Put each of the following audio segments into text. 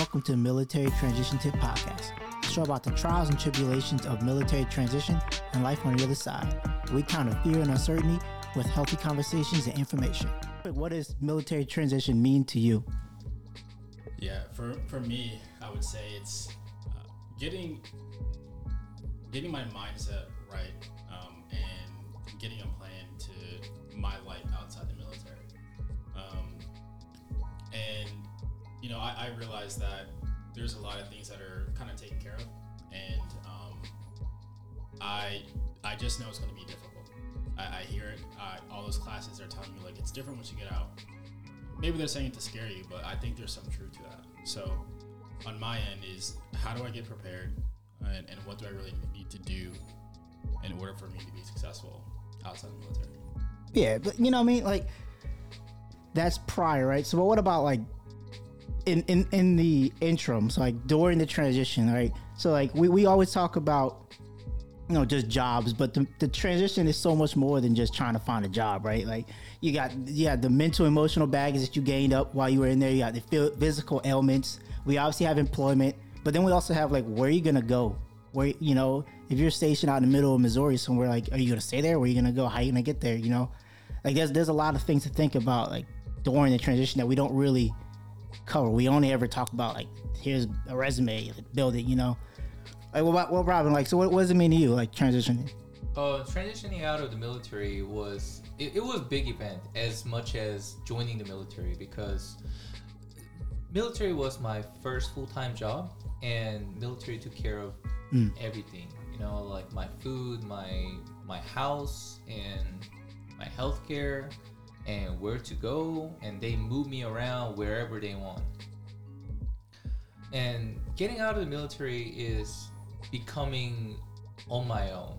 Welcome to Military Transition Tip Podcast, a show about the trials and tribulations of military transition and life on the other side. We counter fear and uncertainty with healthy conversations and information. What does military transition mean to you? Yeah, for me, I would say it's getting my mindset right and getting a plan to my life outside the military. I realize that there's a lot of things that are kind of taken care of, and I just know it's going to be difficult. I hear it. All those classes are telling you, like, it's different once you get out. Maybe they're saying it to scare you, but I think there's some truth to that. So on my end is, how do I get prepared, and what do I really need to do in order for me to be successful outside the military? Yeah, but you know what I mean? Like, that's prior, right? So what about, like, in the interim, so like during the transition, right? So like we always talk about, you know, just jobs, but the transition is so much more than just trying to find a job, right? Like you got the mental, emotional baggage that you gained up while you were in there. You got the physical ailments. We obviously have employment, but then we also have, like, where are you gonna go? Where, you know, if you're stationed out in the middle of Missouri somewhere, like, are you gonna stay there? Where are you gonna go? How are you gonna get there? You know, like there's a lot of things to think about, like, during the transition that we don't really cover. We only ever talk about, like, here's a resume, build it, you know. Like, well, Robin, like, so what does it mean to you, like, transitioning? Transitioning out of the military was it was a big event as much as joining the military, because military was my first full-time job, and military took care of everything, you know, like my food, my house, and my healthcare, and where to go, and they move me around wherever they want. And getting out of the military is becoming on my own.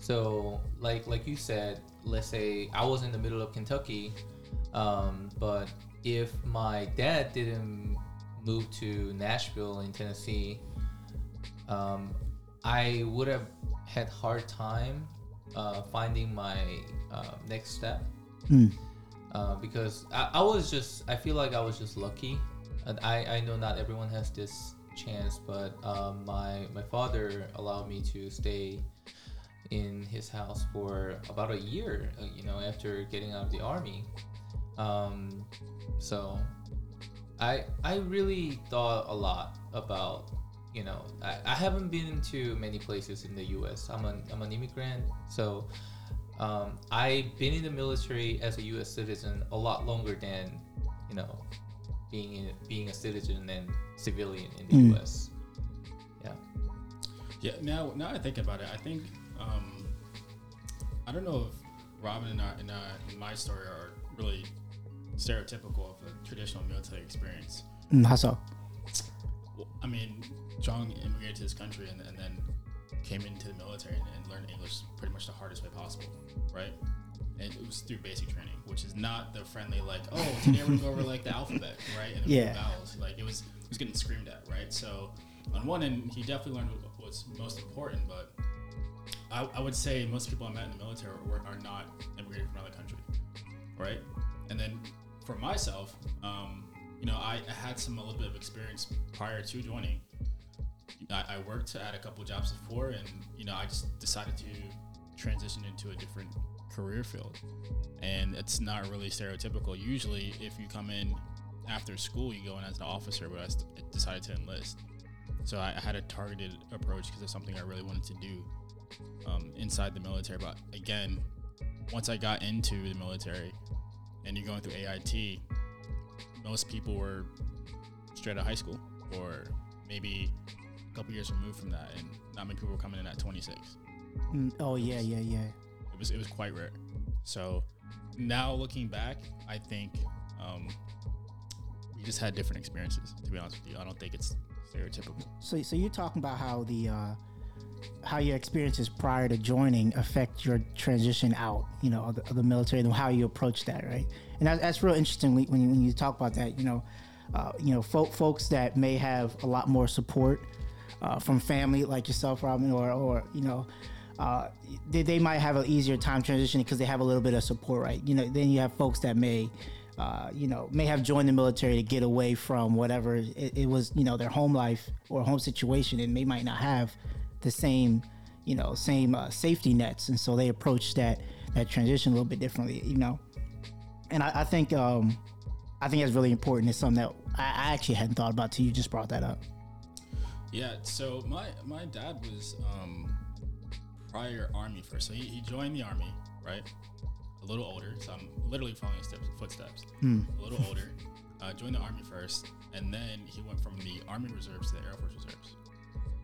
So like you said, let's say I was in the middle of Kentucky, but if my dad didn't move to Nashville in Tennessee, I would have had hard time finding my next step. Because I feel like I was just lucky. And I know not everyone has this chance, but my father allowed me to stay in his house for about a year, you know, after getting out of the Army. So I really thought a lot about, you know, I haven't been to many places in the U.S. I'm an immigrant, so I've been in the military as a U.S. citizen a lot longer than, you know, being a citizen and civilian in the U.S. Yeah. Yeah. Now I think about it, I think I don't know if Robin and my story are really stereotypical of a traditional military experience. How so? Well, I mean, John immigrated to this country and then came into the military and learned English pretty much the hardest way possible, right? And it was through basic training, which is not the friendly, like, oh, today we're going to go over, like, the alphabet, right? And the vowels. Like, it was getting screamed at, right? So on one end, he definitely learned what's most important, but I would say most people I met in the military are not immigrated from another country, right? And then for myself, you know, I had a little bit of experience prior to joining. I worked at a couple jobs before, and, you know, I just decided to transition into a different career field, and it's not really stereotypical. Usually, if you come in after school, you go in as an officer, but I decided to enlist. So I had a targeted approach because it's something I really wanted to do inside the military. But again, once I got into the military, and you're going through AIT, most people were straight out of high school, or maybe couple years removed from that, and not many people were coming in at 26. It was quite rare. So now looking back, I think we just had different experiences, to be honest with you. I don't think it's stereotypical. So you're talking about how the how your experiences prior to joining affect your transition out, you know, of the military, and how you approach that, right? And that's real interesting when you talk about that, you know, folks that may have a lot more support from family like yourself, Robin, or you know, they might have an easier time transitioning because they have a little bit of support, right? You know, then you have folks that may may have joined the military to get away from whatever it was, their home life or home situation, and they might not have the same safety nets. And so they approach that transition a little bit differently, And I think that's really important. It's something that I actually hadn't thought about till you just brought that up. Yeah, so my dad was prior Army first. So he joined the Army, right? A little older, so I'm literally following his footsteps. A little older, joined the Army first, and then he went from the Army Reserves to the Air Force Reserves.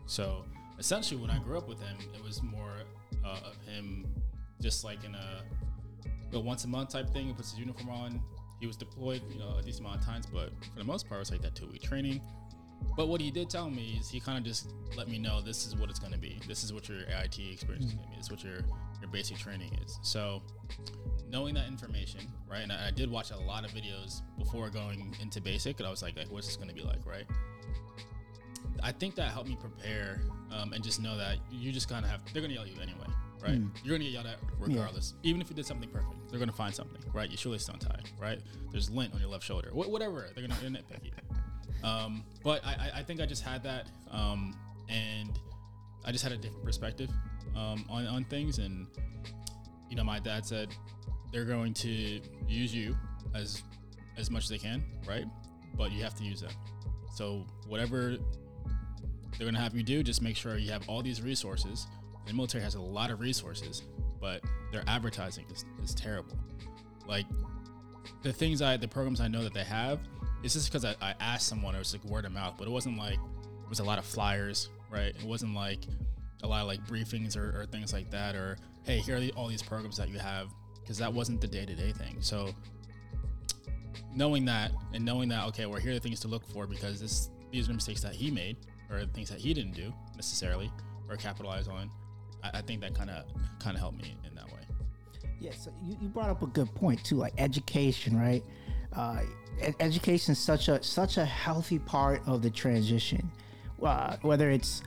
So essentially when I grew up with him, it was more of him just like in a once a month type thing. He puts his uniform on. He was deployed, a decent amount of times, but for the most part, it was like that 2-week training. But what he did tell me is he kind of just let me know, this is what it's going to be. This is what your AIT experience is going to be. This is what your basic training is. So knowing that information, right? And I did watch a lot of videos before going into basic, and I was like what's this going to be like, right? I think that helped me prepare and just know that you just kind of they're going to yell at you anyway, right? You're going to get yelled at regardless. Yeah. Even if you did something perfect, they're going to find something, right? Your shoelace is untied, right? There's lint on your left shoulder, whatever. They're going to nitpick you. But I think I just had that, and I just had a different perspective on things. And my dad said they're going to use you as much as they can, right? But you have to use them. So whatever they're going to have you do, just make sure you have all these resources. The military has a lot of resources, but their advertising is terrible. Like the programs I know that they have. It's just because I asked someone, or it's like word of mouth, but it wasn't like it was a lot of flyers, right? It wasn't like a lot of like briefings or things like that, or hey, here are all these programs that you have, because that wasn't the day-to-day thing. So knowing that, okay, well, here are the things to look for, because these are the mistakes that he made, or the things that he didn't do necessarily or capitalize on. I think that kind of helped me in that way. Yeah, so you brought up a good point too, like education, right? Education is such a healthy part of the transition. Whether it's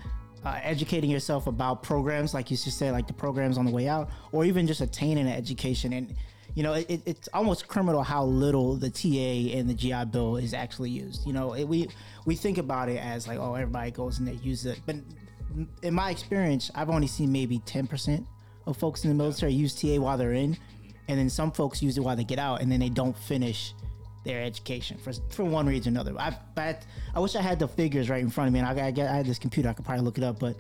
educating yourself about programs, like you just said, like the programs on the way out, or even just attaining an education. And it's almost criminal how little the TA and the GI Bill is actually used. We think about it as like, oh, everybody goes and they use it, but in my experience, I've only seen maybe 10% of folks in the military use TA while they're in, and then some folks use it while they get out, and then they don't finish their education for one reason or another. I wish I had the figures right in front of me, and I had this computer, I could probably look it up, but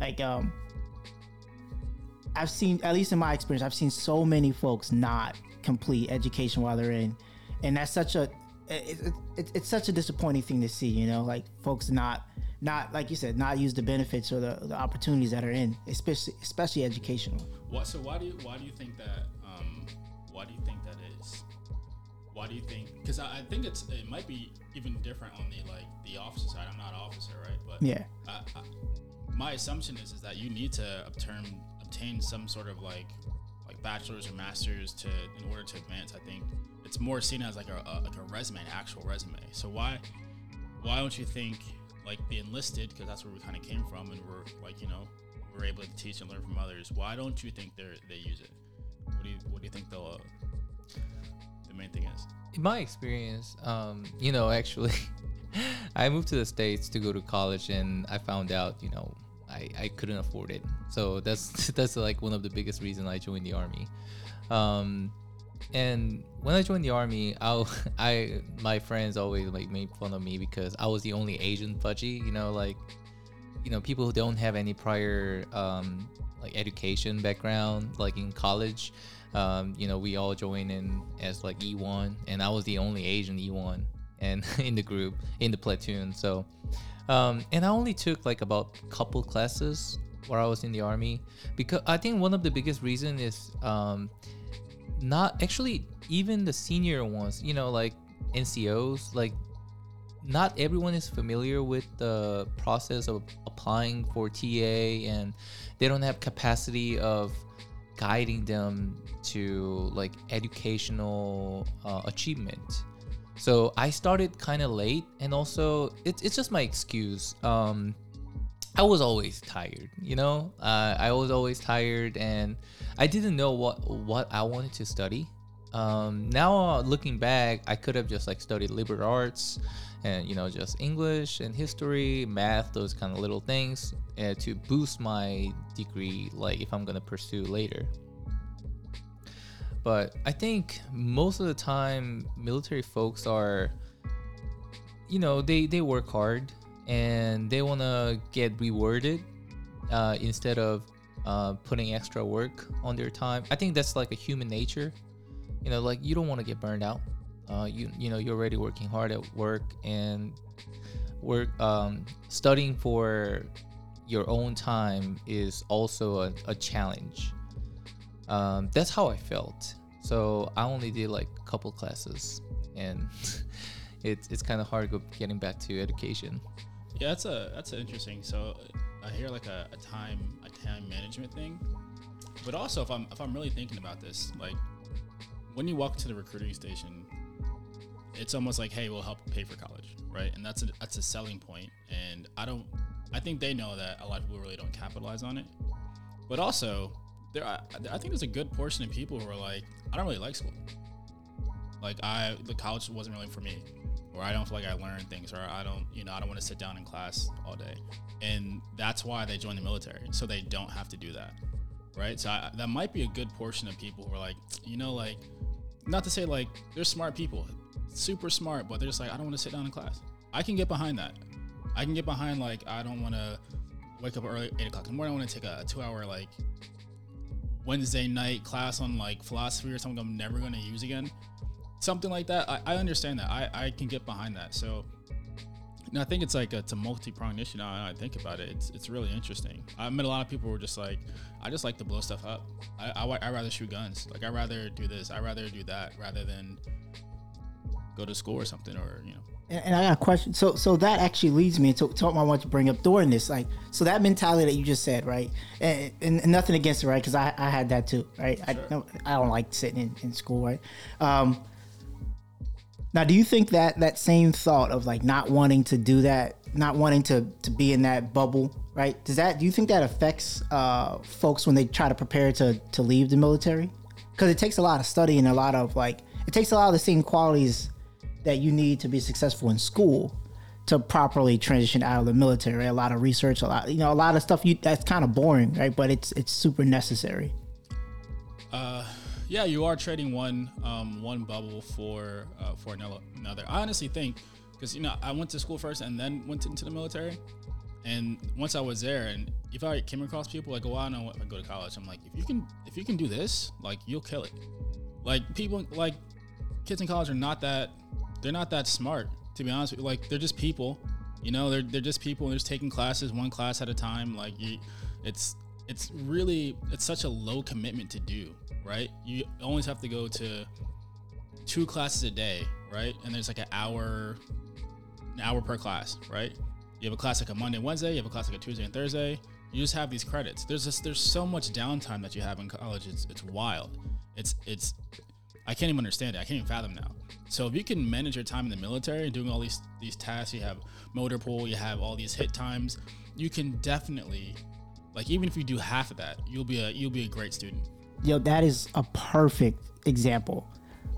like I've seen, at least in my experience, I've seen so many folks not complete education while they're in, and that's it's such a disappointing thing to see, like folks not like you said, not use the benefits or the opportunities that are in, especially educational. So why do you think that? Why do you think that is? Why do you think? Because I think it might be even different on the officer side. I'm not an officer, right? But yeah, my assumption is that you need to obtain some sort of like bachelor's or master's in order to advance. I think it's more seen as like a resume, an actual resume. So why don't you think? Like the enlisted, because that's where we kind of came from, and we're like, we're able to teach and learn from others. Why don't you think they use it? What do you think the main thing is? In my experience, actually, I moved to the States to go to college, and I found out, I couldn't afford it. So that's like one of the biggest reasons I joined the Army. And when I joined the Army, my friends always like made fun of me because I was the only Asian pudgy, people who don't have any prior education background, like in college. We all joined in as like E1, and I was the only Asian E1 and in the platoon. So, and I only took like about a couple classes while I was in the Army, because I think one of the biggest reason is not actually even the senior ones, like NCOs, like not everyone is familiar with the process of applying for TA, and they don't have capacity of guiding them to like educational achievement. So I started kind of late, and also it's just my excuse. I was always tired, I was always tired, and I didn't know what I wanted to study. Now looking back, I could have just like studied liberal arts and, you know, just English and history, math, those kind of little things to boost my degree, like if I'm going to pursue later. But I think most of the time military folks are, you know, they work hard and they want to get rewarded instead of putting extra work on their time. I think that's like a human nature. You know, like you don't want to get burned out. You know, you're already working hard at work and studying for your own time is also a challenge. That's how I felt. So I only did like a couple classes and it's kind of hard getting back to education. Yeah, that's interesting. So I hear like a time management thing, but also if I'm really thinking about this, like, when you walk to the recruiting station, it's almost like, hey, we'll help pay for college, right? And that's a selling point. And I think they know that a lot of people really don't capitalize on it. But also, I think there's a good portion of people who are like, I don't really like school. Like the college wasn't really for me, or I don't feel like I learned things, or I don't want to sit down in class all day. And that's why they join the military, so they don't have to do that, right? So that might be a good portion of people who are like, you know, like, not to say like they're smart people, super smart, but they're just like, I don't want to sit down in class. I can get behind that. I can get behind like, I don't want to wake up early, 8:00 in the morning. I want to take a 2-hour like Wednesday night class on like philosophy or something I'm never going to use again. Something like that. I understand that. I can get behind that. So, and I think it's like it's a multi-pronged issue now. And I think about it, it's really interesting. I met a lot of people who were just like, I just like to blow stuff up. I rather shoot guns. Like I rather do this. I rather do that rather than go to school or something, or you know. And I got a question. So that actually leads me to what I want to bring up during this. Like, so that mentality that you just said, right? And nothing against it, right? Because I had that too, right? Sure. I don't like sitting in school, right? Now, do you think that same thought of like not wanting to do that, not wanting to be in that bubble, right? Do you think that affects folks when they try to prepare to leave the military? Because it takes a lot of study and it takes a lot of the same qualities that you need to be successful in school to properly transition out of the military, right? A lot of research, a lot of stuff that's kind of boring, right? But it's super necessary. Yeah, you are trading one bubble for another. I honestly think, because you know, I went to school first and then went into the military, and once I was there, and if I came across people like, oh, I don't know if I go to college, I'm like, if you can do this, like you'll kill it. Like people, like kids in college they're not that smart, to be honest with you. Like they're just people, you know, they're just people, and they're just taking classes one class at a time. Like it's such a low commitment to do. Right, you always have to go to 2 classes a day, right? And there's like an hour per class, right? You have a class like a Monday, Wednesday. You have a class like a Tuesday and Thursday. You just have these credits. There's so much downtime that you have in college. It's wild. It's I can't even understand it. I can't even fathom now. So if you can manage your time in the military and doing all these tasks, you have motor pool, you have all these hit times. You can definitely, like, even if you do half of that, you'll be a great student. Yo, that is a perfect example.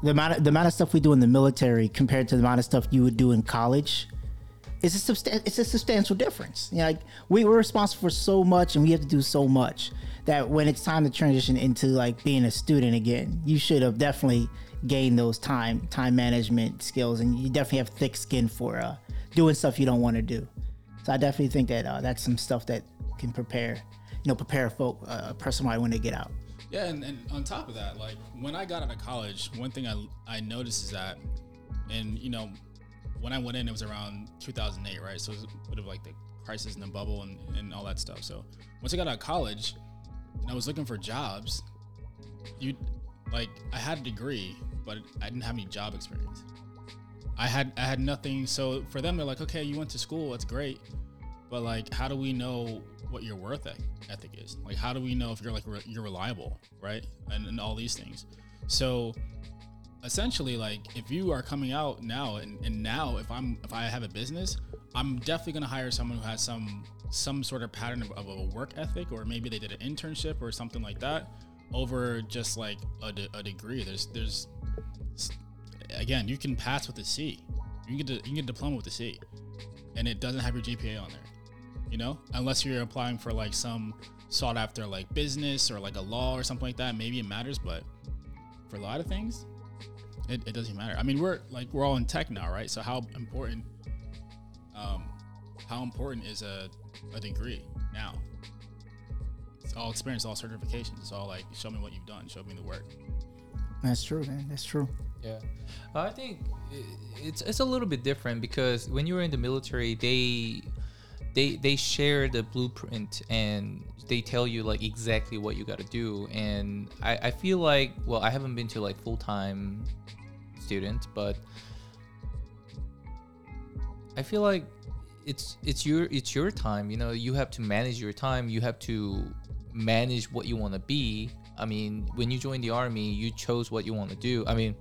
The amount of stuff we do in the military compared to the amount of stuff you would do in college is it's a substantial difference. You know, like we're responsible for so much and we have to do so much that when it's time to transition into like being a student again, you should have definitely gained those time management skills, and you definitely have thick skin for doing stuff you don't want to do. So I definitely think that that's some stuff that can prepare folk personally when they get out. Yeah, and on top of that, like when I got out of college, one thing I noticed is that, and you know, when I went in, it was around 2008, right? So it was a bit of like the crisis and the bubble and all that stuff. So once I got out of college and I was looking for jobs, I had a degree, but I didn't have any job experience. I had nothing. So for them, they're like, okay, you went to school, that's great, but like, how do we know what your worth ethic is? Like, how do we know if you're like you're reliable, right? And all these things. So essentially, like, if you are coming out now and now if I have a business, I'm definitely going to hire someone who has some sort of pattern of a work ethic, or maybe they did an internship or something like that, over just like a degree. There's again, you can pass with a C. You can get a diploma with a C, and it doesn't have your GPA on there. You know, unless you're applying for like some sought after like business or like a law or something like that, maybe it matters. But for a lot of things, it doesn't matter. I mean, we're all in tech now, right? So how important is a degree now? It's all experience, all certifications. It's all like, show me what you've done, show me the work. That's true, man. That's true. Yeah, I think it's a little bit different because when you were in the military, they share the blueprint and they tell you like exactly what you got to do. And I feel like, well, I haven't been to like full-time students, but I feel like it's your time, you know. You have to manage your time. You have to manage what you want to be. I mean, when you joined the army, you chose what you want to do. I mean,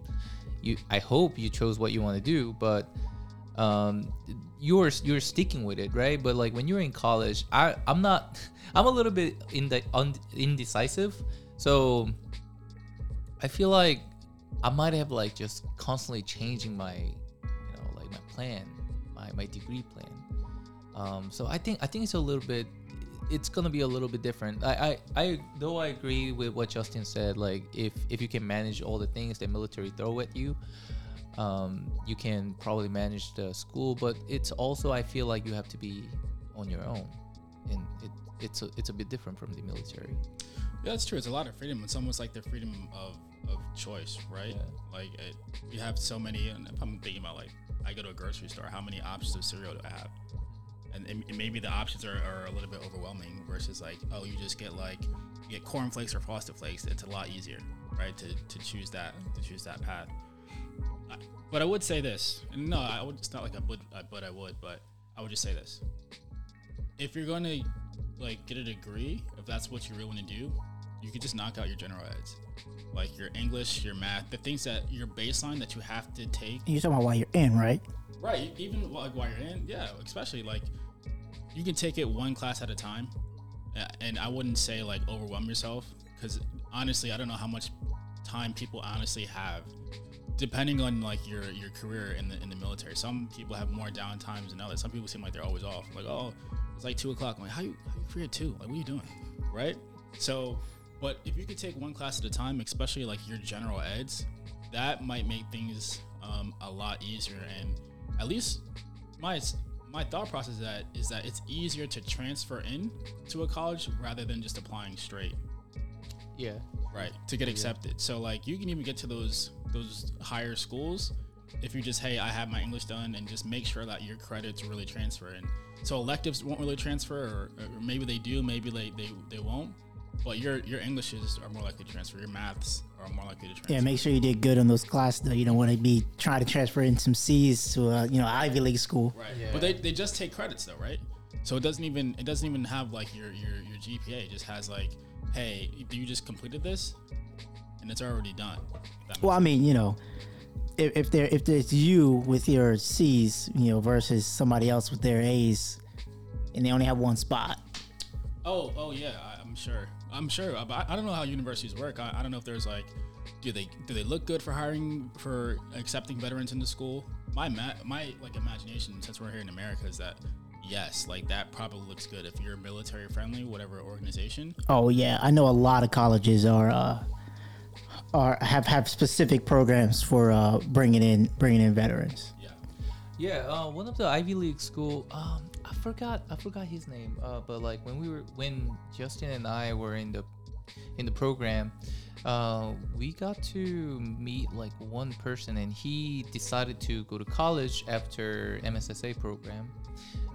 I hope you chose what you want to do, but you're sticking with it, right? But like when you're in college, I'm a little bit indecisive, so I feel like I might have like just constantly changing my, you know, like my plan, my degree plan. So I think it's gonna be a little bit different. I agree with what Justin said. Like if you can manage all the things that military throw at you, you can probably manage the school, but it's also, I feel like you have to be on your own, and it's a bit different from the military. Yeah, that's true. It's a lot of freedom. It's almost like the freedom of choice, right? Yeah. Like you have so many. And if I'm thinking about like I go to a grocery store, how many options of cereal do I have? And maybe the options are a little bit overwhelming versus like, oh, you just get like you get cornflakes or Frosted Flakes. It's a lot easier, right? To choose that path. But I would say this. No, I would. It's not like I would just say this. If you're going to like get a degree, if that's what you really want to do, you could just knock out your general eds, like your English, your math, the things that your baseline that you have to take. You're talking about while you're in, right? Right. Even like while you're in, yeah. Especially like you can take it one class at a time, and I wouldn't say like overwhelm yourself, because honestly, I don't know how much time people honestly have, depending on like your career in the military. Some people have more down times than others. Some people seem like they're always off. Like, oh, it's like 2:00. I'm like, how you free at 2? Like, what are you doing? Right? So, but if you could take one class at a time, especially like your general eds, that might make things a lot easier. And at least my thought process is that it's easier to transfer in to a college rather than just applying straight. Yeah. Right. To get accepted. So like you can even get to those higher schools if you just, hey, I have my English done, and just make sure that your credits really transfer. And so electives won't really transfer, or maybe they do, maybe they won't, but your Englishes are more likely to transfer, your maths are more likely to transfer. Yeah, make sure you did good on those classes, though. You don't want to be trying to transfer in some C's to Ivy League school, right? Yeah. But they just take credits though, right? So it doesn't even have like your GPA. It just has like, hey, you just completed this, and it's already done. Well, I mean, you know, if there's you with your C's, you know, versus somebody else with their A's, and they only have one spot. Oh yeah, I'm sure. But I don't know how universities work. I don't know if there's like, do they look good for hiring, for accepting veterans into school? My like imagination, since we're here in America, is that, yes, like that probably looks good if you're military friendly, whatever organization. Oh yeah, I know a lot of colleges have specific programs for bringing in veterans. Yeah. One of the Ivy League school, I forgot his name. But like when Justin and I were in the program, we got to meet like one person, and he decided to go to college after MSSA program,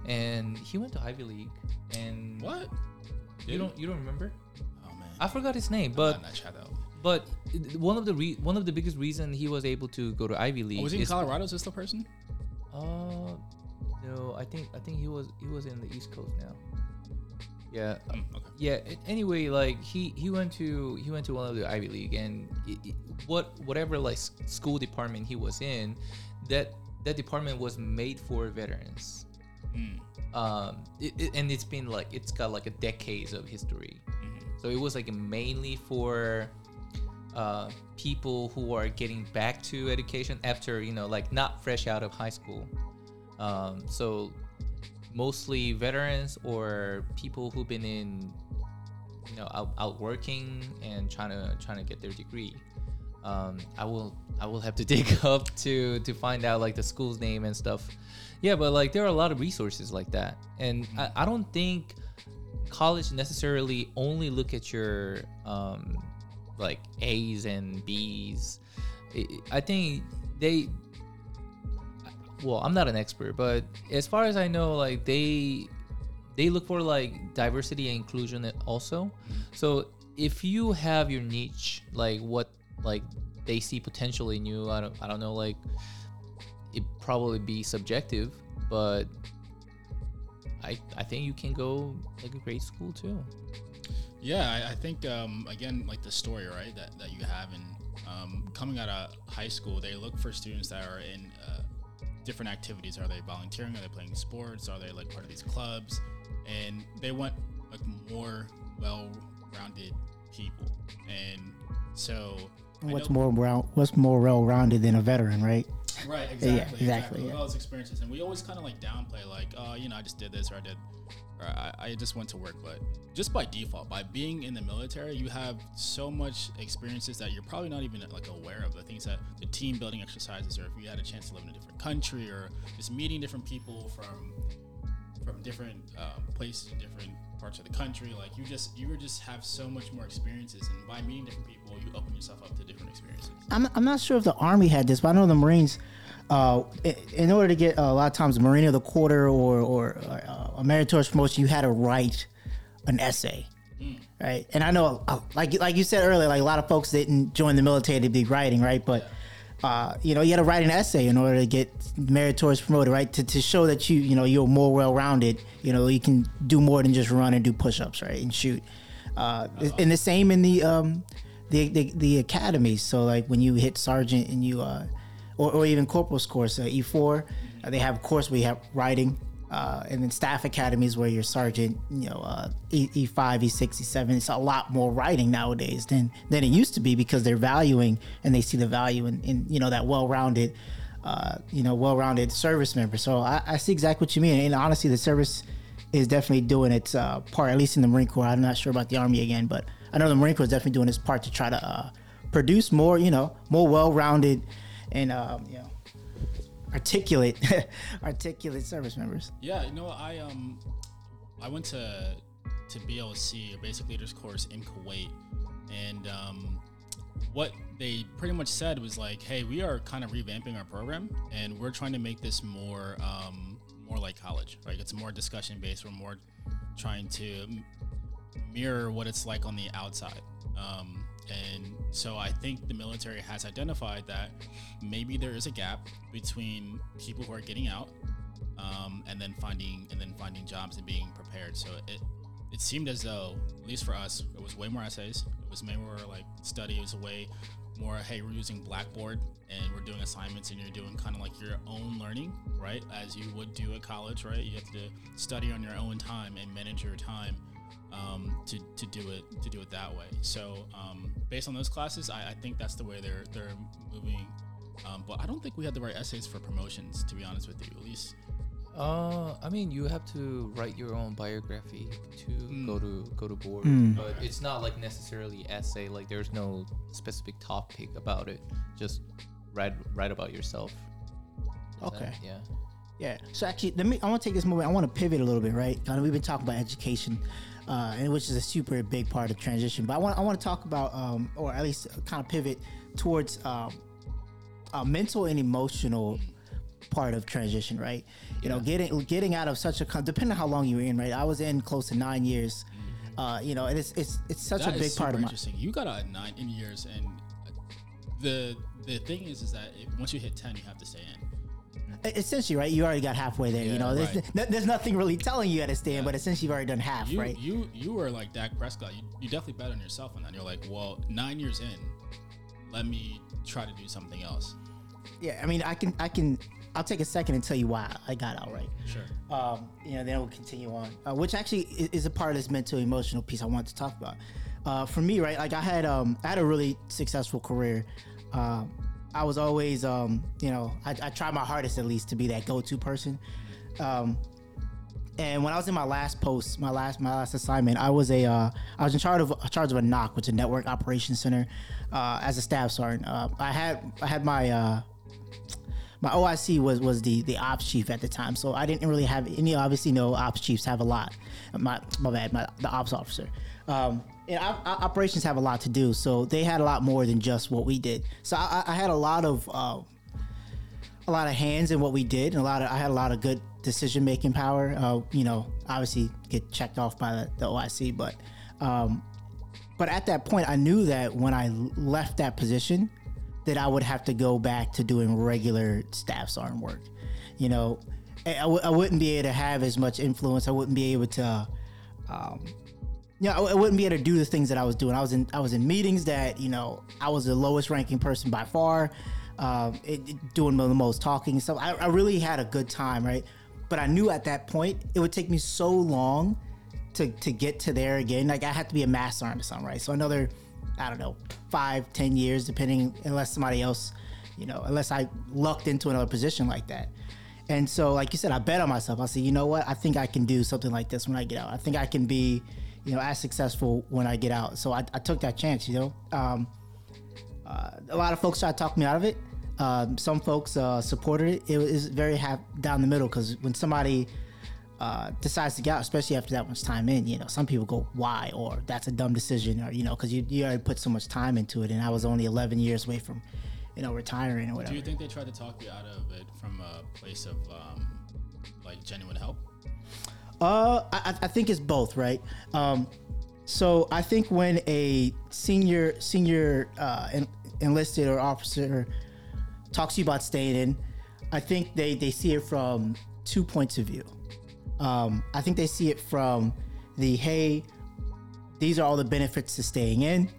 and he went to Ivy League. And what? You don't remember? Oh man, I forgot his name, but. But one of the biggest reason he was able to go to Ivy League. Was he in Colorado? Is this the person? No, I think he was in the East Coast now. Yeah. Okay. Yeah. Anyway, like he went to one of the Ivy League, and whatever like school department he was in, that department was made for veterans. Mm. And it's got like a decades of history. So it was like mainly for people who are getting back to education after, you know, like not fresh out of high school. So mostly veterans or people who've been in, you know, out working and trying to get their degree. I will have to dig up to find out like the school's name and stuff. Yeah, but like there are a lot of resources like that. And I don't think college necessarily only look at your like A's and B's. I think I'm not an expert, but as far as I know, like they look for like diversity and inclusion also. So if you have your niche, like what like they see potential in you, I don't know, like it probably be subjective, but I think you can go like a great school too. Yeah, I think again, like the story, right, that you have, and coming out of high school, they look for students that are in different activities. Are they volunteering? Are they playing sports? Are they like part of these clubs? And they want like more well-rounded people. And so what's more well-rounded than a veteran, right? Right, exactly. Yeah. All those experiences, and we always kind of like downplay, like, oh, you know, I just did this, or I just went to work. But just by default, by being in the military, you have so much experiences that you're probably not even like aware of. The things that the team building exercises, or if you had a chance to live in a different country, or just meeting different people from different places and different parts of the country, like you have so much more experiences, and by meeting different people, you open yourself up to different experiences. I'm not sure if the Army had this, but I know the Marines, in order to get a lot of times Marine of the Quarter or a meritorious promotion, you had to write an essay, right? And I know, like you said earlier, like a lot of folks didn't join the military to be writing, right? But yeah. You know, you had to write an essay in order to get meritorious promoted, right? To show that you're more well-rounded. You know, you can do more than just run and do push-ups, right, and shoot. And the same in the academies. So like when you hit sergeant and you or even corporal's course, E4, they have a course where you have writing, and then staff academies where you're sergeant, you know, E5, E6, E7. It's a lot more writing nowadays than it used to be, because they're valuing, and they see the value in you know, that well-rounded. Well-rounded service member. So I see exactly what you mean. And honestly, the service is definitely doing its part, at least in the Marine Corps. I'm not sure about the Army again, but I know the Marine Corps is definitely doing its part to try to produce more, you know, more well-rounded and, articulate service members. Yeah, you know, I went to BLC, or basic leaders course, in Kuwait, and what they pretty much said was like, hey, we are kind of revamping our program, and we're trying to make this more like college, right? It's more discussion based. We're more trying to mirror what it's like on the outside. And so I think the military has identified that maybe there is a gap between people who are getting out, and then finding jobs and being prepared. So it seemed as though, at least for us, it was way more essays. It was way more like study. It was way more, hey, we're using Blackboard and we're doing assignments, and you're doing kind of like your own learning, right? As you would do at college, right? You have to study on your own time and manage your time to do it that way. So based on those classes, I think that's the way they're moving. But I don't think we had to write essays for promotions, to be honest with you, at least. I mean, you have to write your own biography to go to board, but it's not like necessarily essay. Like there's no specific topic about it. Just write about yourself. Yeah. So actually, I want to take this moment. I want to pivot a little bit, right? We've been talking about education, which is a super big part of transition. But I want to talk about, or at least kind of pivot towards a mental and emotional part of transition, right? You know, getting out of such a, depending on how long you were in, right? I was in close to 9 years, you know, and it's such that a big part of my. Interesting. You got out of 9 years, and the thing is that once you hit 10, you have to stay in. Essentially, right? You already got halfway there. Yeah, you know, there's nothing really telling you how to stay in, but essentially you've already done half, right? You were like Dak Prescott. You definitely bet on yourself on that. You're like, well, 9 years in, let me try to do something else. Yeah, I mean, I can I'll take a second and tell you why I got out right. Sure. Then we'll continue on, which actually is a part of this mental emotional piece I wanted to talk about. For me, right, like I had a really successful career. I was always, I tried my hardest at least to be that go-to person. And when I was in my last post, my last assignment, I was in charge of a NOC, which is a Network Operations Center, as a staff sergeant. I had my my OIC was the ops chief at the time, so I didn't really have any. Obviously, no ops chiefs have a lot. The ops officer. And operations have a lot to do, so they had a lot more than just what we did. So I had a lot of hands in what we did, and I had a lot of good decision making power. Obviously get checked off by the OIC, but at that point I knew that when I left that position that I would have to go back to doing regular staff sergeant work. I wouldn't be able to have as much influence. I wouldn't be able to I wouldn't be able to do the things that I was doing. I was in meetings that I was the lowest ranking person by far, doing the most talking and stuff. I really had a good time, right? But I knew at that point it would take me so long to get to there again. Like I had to be a mass sergeant or something, right? So another, 5-10 years, depending, unless somebody else, unless I lucked into another position like that. And so, like you said, I bet on myself. I said, you know what? I think I can do something like this when I get out. I think I can be, as successful when I get out. So I took that chance, a lot of folks tried to talk me out of it. Some folks supported it. It was very down the middle, because when somebody decides to get out, especially after that much time in, some people go, why? Or that's a dumb decision, or, because you already put so much time into it. And I was only 11 years away from, retiring or whatever. Do you think they tried to talk you out of it from a place of genuine help? I think it's both, right? So I think when a senior enlisted or officer talks to you about staying in, I think they see it from two points of view. I think they see it from the, hey, these are all the benefits to staying in.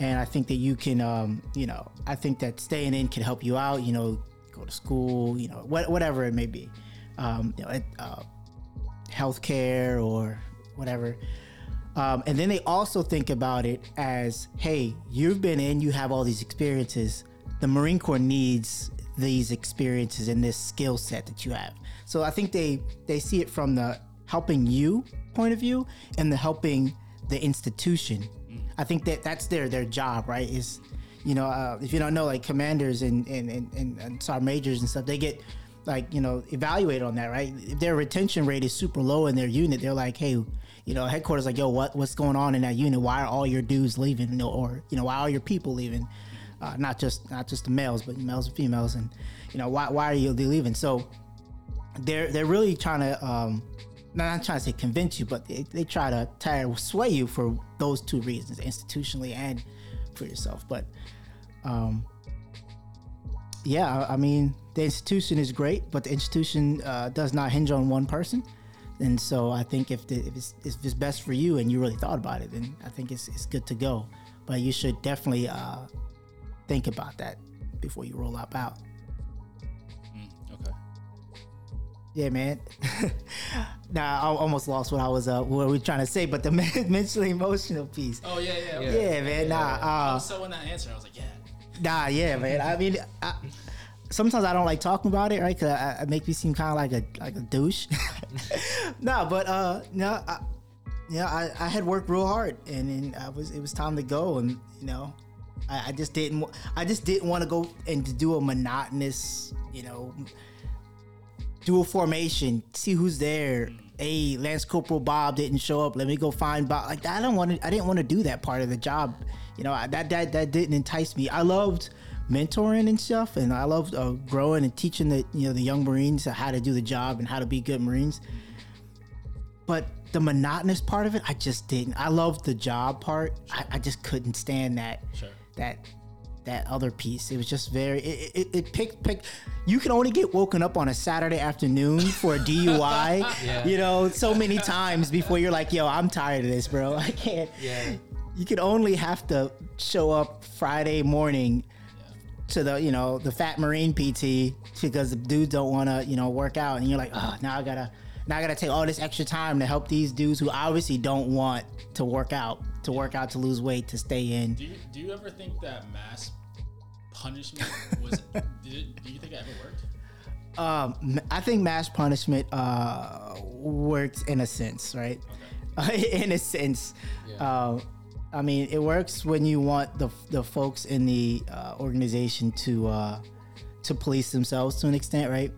And I think that you can, I think that staying in can help you out, go to school, whatever it may be, healthcare or whatever. And then they also think about it as, hey, you've been in, you have all these experiences. The Marine Corps needs these experiences and this skill set that you have. So I think they see it from the helping you point of view and the helping the institution. I think that's their job, right? Is, if you don't know, like commanders and sergeant majors and stuff, they get evaluate on that, right? If their retention rate is super low in their unit, they're like, hey, headquarters like, yo, what's going on in that unit? Why are all your dudes leaving? Or, why are all your people leaving? Not just the males, but males and females. And, why are they leaving? So they're really trying to, not trying to say convince you, but they try to sway you for those two reasons, institutionally and for yourself. But, the institution is great, but the institution does not hinge on one person. And so I think if it's best for you and you really thought about it, then I think it's good to go. But you should definitely think about that before you roll up out. Okay. Yeah, man. I almost lost what we were trying to say, but the mentally emotional piece. Oh, yeah. Yeah, man. So when that answer, I was like, yeah. Man. I mean, sometimes I don't like talking about it, right? Because I make me seem kind of like a douche. I had worked real hard, and it was time to go, and I just didn't want to go and do a monotonous, do a formation, see who's there. Hey, Lance Corporal Bob didn't show up. Let me go find Bob. Like I didn't want to do that part of the job. That didn't entice me. I loved mentoring and stuff, and I loved growing and teaching the the young Marines how to do the job and how to be good Marines. But the monotonous part of it, I just didn't. I loved the job part. I just couldn't stand that. Sure. That other piece. It was just very. It picked. You can only get woken up on a Saturday afternoon for a DUI. Yeah. So many times before you're like, yo, I'm tired of this, bro. I can't. Yeah. You could only have to show up Friday morning. to the, you know, the fat Marine PT because the dudes don't want to, you know, work out. And you're like, oh, now I gotta take all this extra time to help these dudes who obviously don't want to work out, to lose weight, to stay in. Do you ever think that mass punishment was, do you think it ever worked? I think mass punishment works in a sense, right? Okay. In a sense. Yeah. I mean, it works when you want the folks in the organization to police themselves to an extent, right?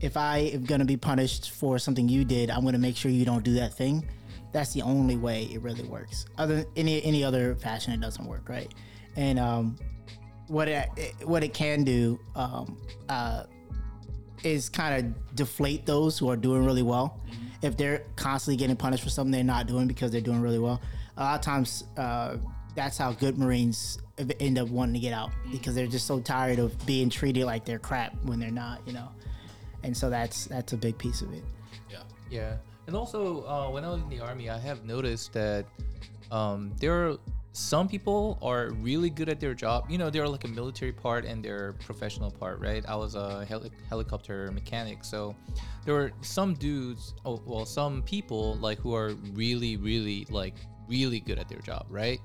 If I am going to be punished for something you did, I'm going to make sure you don't do that thing. That's the only way it really works. Other than any other fashion, it doesn't work, right? And what it can do is kind of deflate those who are doing really well. Mm-hmm. If they're constantly getting punished for something they're not doing because they're doing really well, a lot of times that's how good Marines end up wanting to get out, because they're just so tired of being treated like they're crap when they're not, you know. And so that's a big piece of it. Yeah. And also, when I was in the Army, I have noticed that there are some people are really good at their job. You know, they're like a military part and their professional part, right? I was a helicopter mechanic, so there were some dudes, some people like who are really good at their job, right?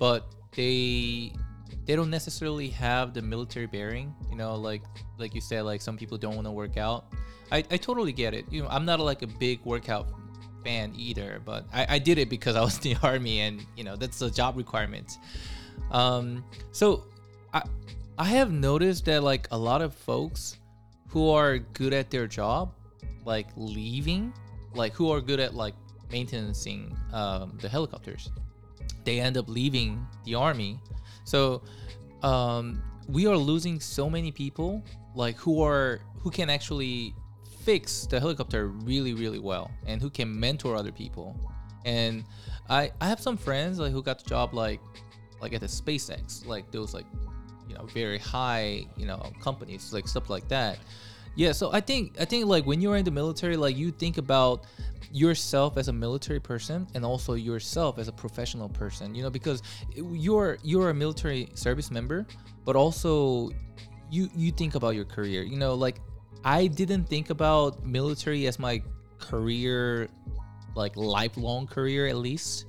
But they don't necessarily have the military bearing, you know, like you said, like some people don't want to work out. I totally get it. You know, I'm not like a big workout fan either, but I did it because I was in the Army, and you know, that's a job requirement. So I have noticed that like a lot of folks who are good at their job, like leaving, like who are good at like maintaining the helicopters, they end up leaving the Army. So we are losing so many people like who can actually fix the helicopter really, really well, and who can mentor other people. And I have some friends like who got the job like at the SpaceX, like those like, you know, very high, you know, companies, like stuff like that. Yeah, so I think like when you're in the military, like you think about yourself as a military person and also yourself as a professional person, you know, because you're a military service member, but also you think about your career, you know, like I didn't think about military as my career, like lifelong career at least.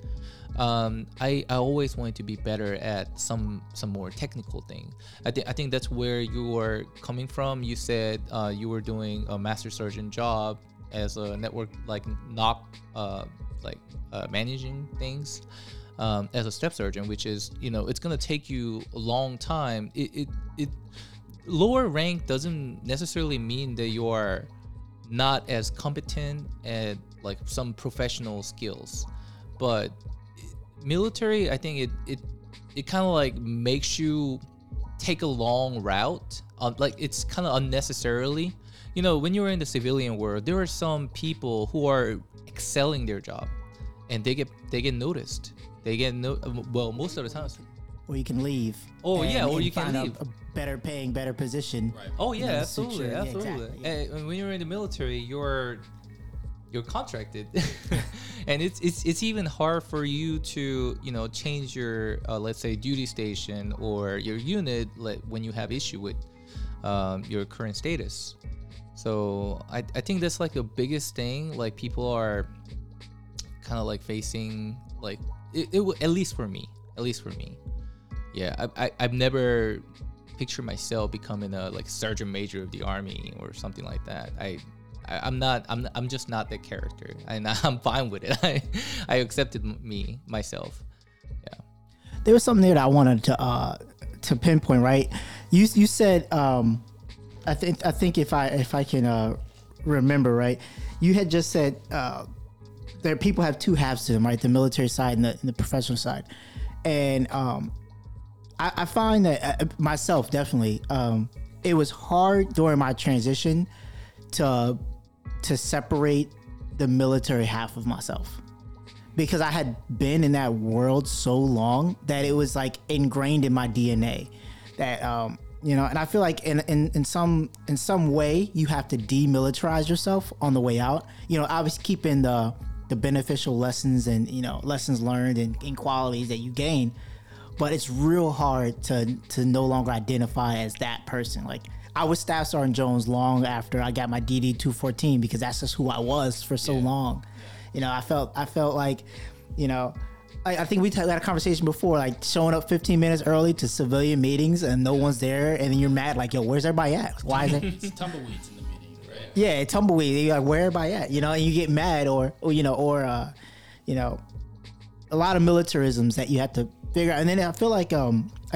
I always wanted to be better at some more technical thing. I think that's where you were coming from. You said you were doing a master surgeon job as a network, like NOC, managing things as a step surgeon, which is, you know, it's gonna take you a long time. It lower rank doesn't necessarily mean that you are not as competent at like some professional skills, but military, I think it kind of like makes you take a long route. Like it's kind of unnecessarily, you know, when you're in the civilian world, there are some people who are excelling their job, and they get noticed. They get most of the time. Or you can leave. Oh yeah, or you can leave a better paying, better position. Right. Oh yeah, absolutely, absolutely. Yeah, exactly, yeah. And when you're in the military, you're contracted. And it's even hard for you to, you know, change your let's say duty station or your unit when you have issue with your current status. So I think that's like the biggest thing, like people are kind of like facing, like it at least for me. Yeah, I've never pictured myself becoming a like sergeant major of the Army or something like that. I'm just not that character, and I'm fine with it. I accepted myself. Yeah. There was something there that I wanted to pinpoint, right? You said, I think if I can remember, right? You had just said there people have two halves to them, right? The military side and the professional side, and I find that myself definitely it was hard during my transition to separate the military half of myself, because I had been in that world so long that it was like ingrained in my DNA that, you know, and I feel like in some way you have to demilitarize yourself on the way out, you know, obviously keeping the beneficial lessons and, you know, lessons learned and qualities that you gain. but it's real hard to no longer identify as that person. Like, I was Staff Sergeant Jones long after I got my DD 214 because that's just who I was for so long. You know, I felt like, you know, I think we had a conversation before, like showing up 15 minutes early to civilian meetings and no one's there, and then you're mad, like, yo, where's everybody at? Why is it? It's tumbleweeds in the meeting, right? Yeah, tumbleweed. You're like, where everybody at? You know, and you get mad, or a lot of militarisms that you have to figure out. And then I feel like, I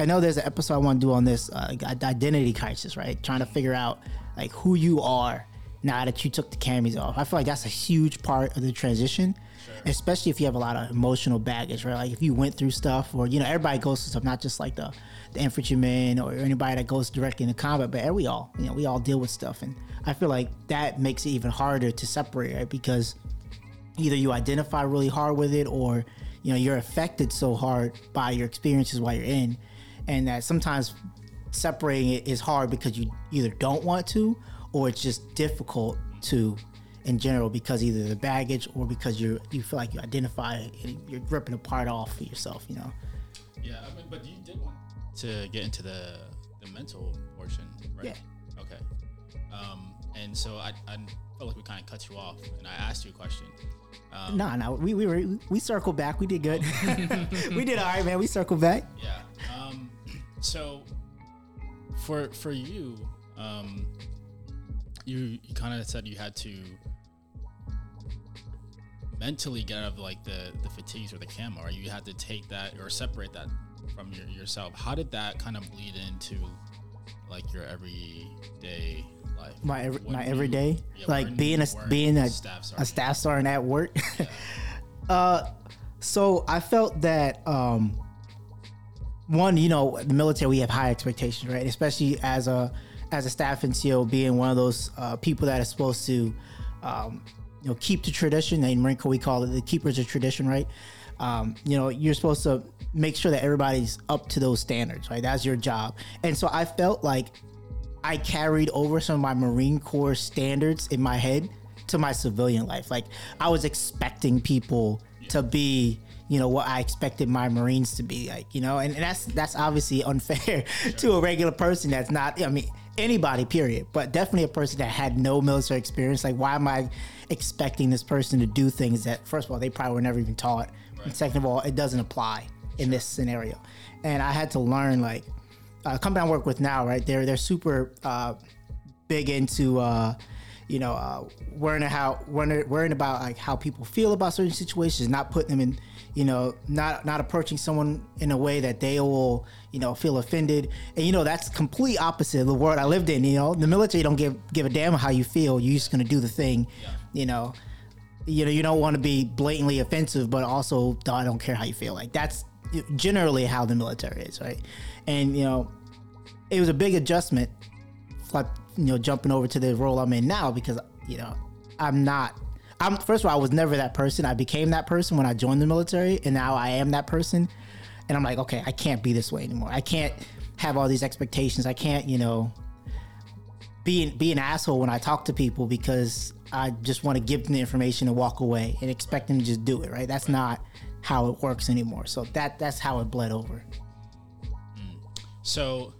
know there's an episode I want to do on this identity crisis, right? Trying to figure out like who you are now that you took the camis off. I feel like that's a huge part of the transition. Sure. Especially if you have a lot of emotional baggage, right? Like if you went through stuff, or, you know, everybody goes through stuff, not just like the infantryman or anybody that goes directly into combat, but we all deal with stuff. And I feel like that makes it even harder to separate, right? Because either you identify really hard with it, or, you know, you're affected so hard by your experiences while you're in, and that sometimes separating it is hard because you either don't want to, or it's just difficult to in general because either the baggage or because you feel like you identify and you're ripping apart off for yourself, you know? Yeah, I mean, but you did want to get into the mental portion, right? Yeah. Okay. And so I felt like we kind of cut you off and I asked you a question. We circled back. We did good. We did all right, man. We circled back. Yeah. So for you, you kind of said you had to mentally get out of like the fatigues or the camo, or you had to take that or separate that from yourself. How did that kind of bleed into like your everyday life? My everyday, like being a staff sergeant at work. Yeah. So I felt that, one, you know, the military, we have high expectations, right? Especially as a staff NCO, being one of those people that is supposed to, you know, keep the tradition. In Marine Corps, we call it the keepers of tradition, right? You know, you're supposed to make sure that everybody's up to those standards, right? That's your job. And so I felt like I carried over some of my Marine Corps standards in my head to my civilian life. Like, I was expecting people to be, you know, what I expected my Marines to be like, you know, and that's obviously unfair to a regular person that's not, I mean, anybody, period, but definitely a person that had no military experience. Like, why am I expecting this person to do things that, first of all, they probably were never even taught, right? And second of all, it doesn't apply in this scenario. And I had to learn, like, company I work with now, right, they're super big into worrying about like how people feel about certain situations, not putting them in, you know, not approaching someone in a way that they will, you know, feel offended. And, you know, that's complete opposite of the world I lived in. You know, the military don't give a damn how you feel. You're just gonna do the thing. You know, you don't want to be blatantly offensive, but also I don't care how you feel. Like, that's generally how the military is, right? And, you know, it was a big adjustment, like, you know, jumping over to the role I'm in now, because, you know, I'm first of all, I was never that person. I became that person when I joined the military, and now I am that person. And I'm like, okay, I can't be this way anymore. I can't have all these expectations. I can't, you know, be an asshole when I talk to people because I just want to give them the information and walk away and expect them to just do it, right? That's not how it works anymore. So that's how it bled over. So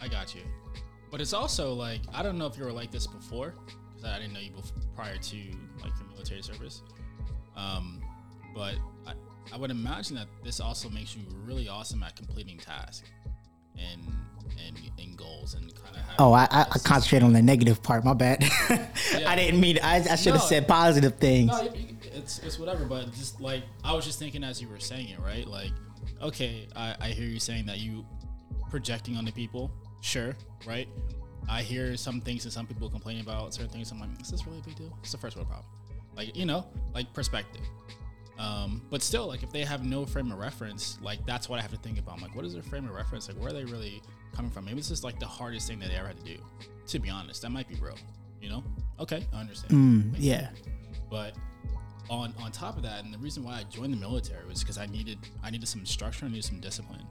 I got you. But it's also like, I don't know if you were like this before, because I didn't know you before, prior to like your military service. But I would imagine that this also makes you really awesome at completing tasks and goals and kind of. I concentrate on the negative part. My bad. Yeah. I didn't mean. I should have said positive things. No, it's whatever. But just like, I was just thinking as you were saying it, right? Like, okay, I hear you saying that you projecting on the people. Sure, right? I hear some things and some people complain about certain things. I'm like, is this really a big deal? It's a first world problem. Like, you know, like perspective. But still, like, if they have no frame of reference, like, that's what I have to think about. I'm like, what is their frame of reference? Like, where are they really coming from? Maybe this is like the hardest thing that they ever had to do. To be honest, that might be real, you know? Okay, I understand. Yeah. But on top of that, and the reason why I joined the military was because I needed some structure, I needed some discipline.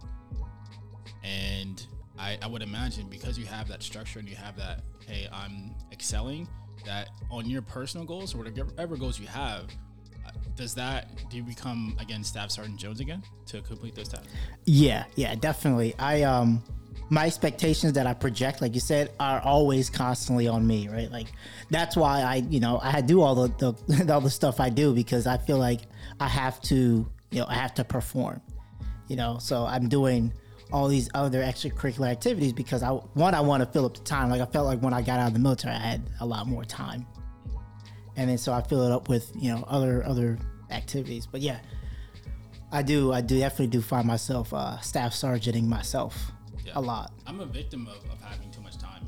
And I would imagine because you have that structure and you have that, hey, I'm excelling, that on your personal goals or whatever goals you have, Does that, do you become, again, Staff Sergeant Jones again to complete those tasks? Yeah, definitely. I my expectations that I project, like you said, are always constantly on me, right? Like, that's why I do all the stuff I do, because I feel like I have to perform, so I'm doing all these other extracurricular activities because I want to fill up the time. Like, I felt like when I got out of the military, I had a lot more time. And then so I fill it up with, other activities. But yeah, I definitely do find myself staff sergeanting myself a lot. I'm a victim of having too much time.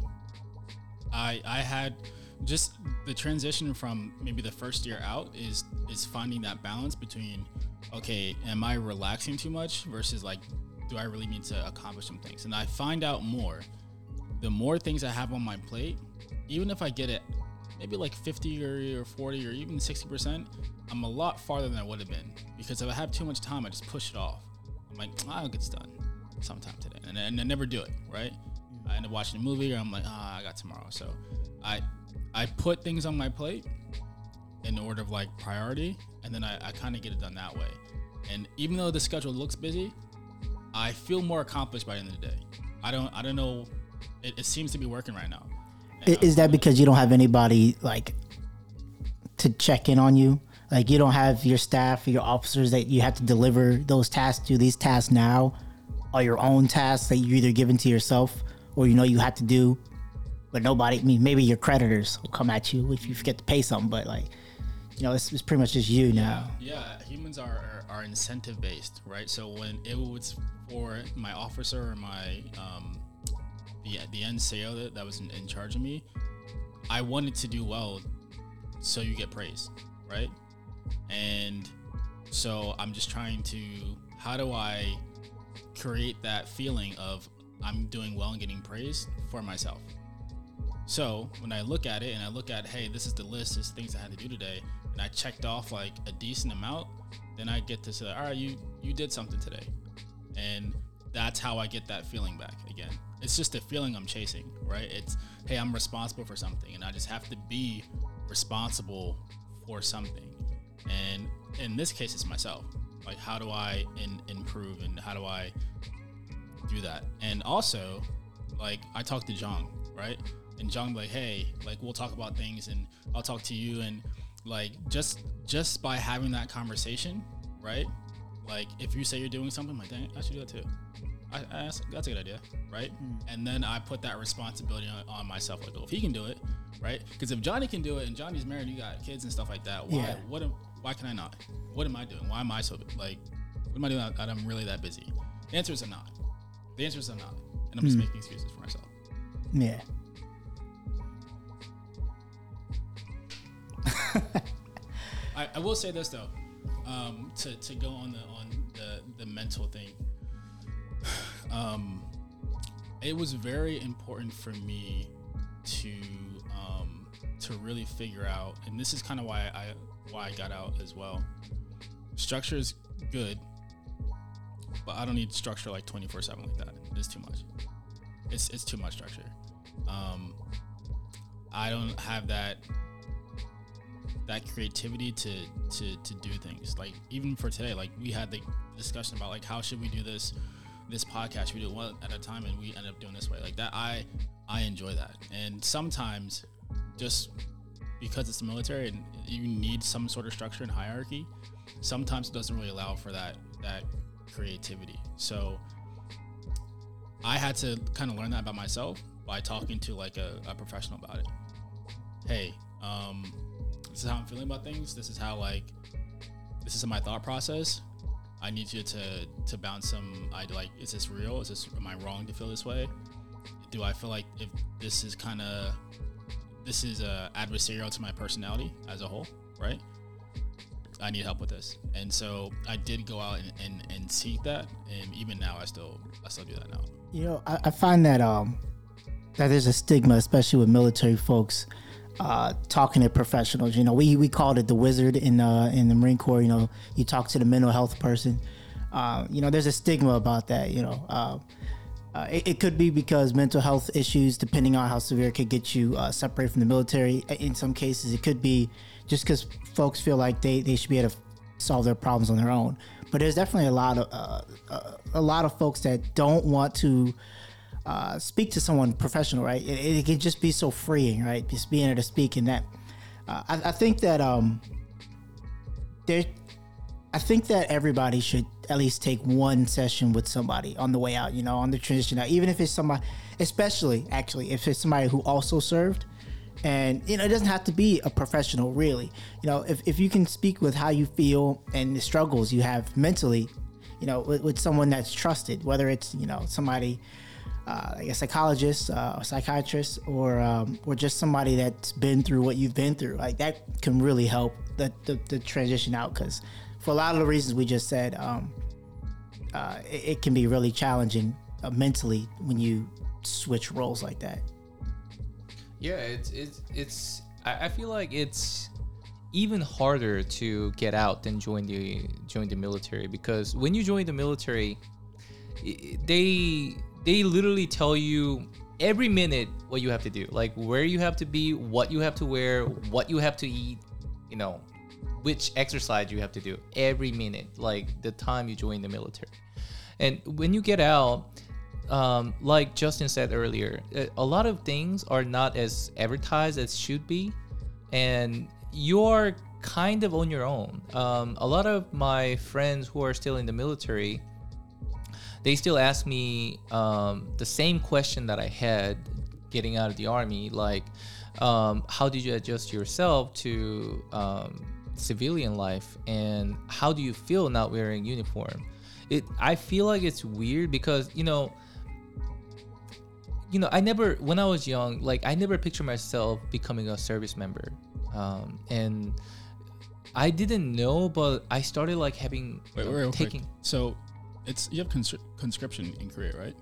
I had just the transition from maybe the first year out is finding that balance between, okay, am I relaxing too much versus like, do I really need to accomplish some things? And I find out the more things I have on my plate, even if I get it maybe like 50 or 40 or even 60%, I'm a lot farther than I would have been, because if I have too much time, I just push it off. I'm like, I'll get this done sometime today. And I never do it, right? I end up watching a movie, or I'm like, I got tomorrow. So I put things on my plate in order of like priority, and then I kind of get it done that way. And even though the schedule looks busy, I feel more accomplished by the end of the day. I don't know. It seems to be working right now. And is that because you don't have anybody like to check in on you? Like, you don't have your staff or your officers that you have to deliver those tasks to? These tasks now are your own tasks that you're either given to yourself or you have to do, but nobody. I mean, maybe your creditors will come at you if you forget to pay something, but like, it's pretty much just you now. Yeah, humans are incentive based, right? So when it was for my officer or my the NCO that was in charge of me, I wanted to do well, so you get praise, right? And so I'm just trying to, how do I create that feeling of I'm doing well and getting praise for myself? So when I look at it and I look at, hey, this is the list, this is things I had to do today, and I checked off like a decent amount, then I get to say, all right, you did something today. And that's how I get that feeling back again. It's just a feeling I'm chasing, right? It's, hey, I'm responsible for something, and I just have to be responsible for something. And in this case, it's myself. Like, how do I improve, and how do I do that? And also, like, I talked to John, right? And John be like, hey, like, we'll talk about things, and I'll talk to you, and like, just by having that conversation, right? Like, if you say you're doing something, I'm like, dang, I should do that too. That's a good idea, right? And then I put that responsibility on myself. Like, well, if he can do it, right? Because if Johnny can do it, and Johnny's married, you got kids and stuff like that, why can I not? What am I doing? Why am I so, like, what am I doing that I'm really that busy? The answer is I'm not. And I'm just making excuses for myself. Yeah. I will say this though, to go on the mental thing. It was very important for me to really figure out, and this is kind of why I got out as well. Structure is good, but I don't need structure like 24/7 like that. It's too much. It's too much structure. I don't have that creativity to do things. Like, even for today, like, we had the discussion about like, how should we do this podcast? We do one at a time, and we end up doing this way, like that. I enjoy that. And sometimes, just because it's the military and you need some sort of structure and hierarchy, sometimes it doesn't really allow for that creativity. So I had to kind of learn that about myself by talking to like a professional about it. Hey, this is how I'm feeling about things. This is how, like, this is my thought process. I need you to bounce some, is this real? Am I wrong to feel this way? Do I feel like if this is adversarial to my personality as a whole, right? I need help with this. And so I did go out and seek that. And even now, I still do that now. I find that there's a stigma, especially with military folks, talking to professionals. We called it the wizard in the Marine Corps. You talk to the mental health person. There's a stigma about that. It could be because mental health issues, depending on how severe, could get you separated from the military. In some cases, it could be just because folks feel like they should be able to solve their problems on their own. But there's definitely a lot of folks that don't want to speak to someone professional, right? It can just be so freeing, right? Just being able to speak in that. I think that I think that everybody should at least take one session with somebody on the way out, you know, on the transition out, even if it's somebody, especially actually if it's somebody who also served. And, you know, it doesn't have to be a professional, really. You know, if you can speak with how you feel and the struggles you have mentally, you know, with someone that's trusted, whether it's, you know, somebody like a psychologist, a psychiatrist, or just somebody that's been through what you've been through, like that can really help the transition out, because for a lot of the reasons we just said, it can be really challenging mentally when you switch roles like that. Yeah, it's. I feel like it's even harder to get out than join the military, because when you join the military, they literally tell you every minute what you have to do, like where you have to be, what you have to wear, what you have to eat, you know, which exercise you have to do every minute, like the time you join the military. And when you get out, like Justin said earlier, a lot of things are not as advertised as should be, and you are kind of on your own. A lot of my friends who are still in the military, they still ask me the same question that I had getting out of the Army, like, how did you adjust yourself to civilian life, and how do you feel not wearing uniform? I feel like it's weird because, you know, I never, when I was young, like I never pictured myself becoming a service member, and I didn't know, but I started like having taking. So, it's you have conscription in Korea, right?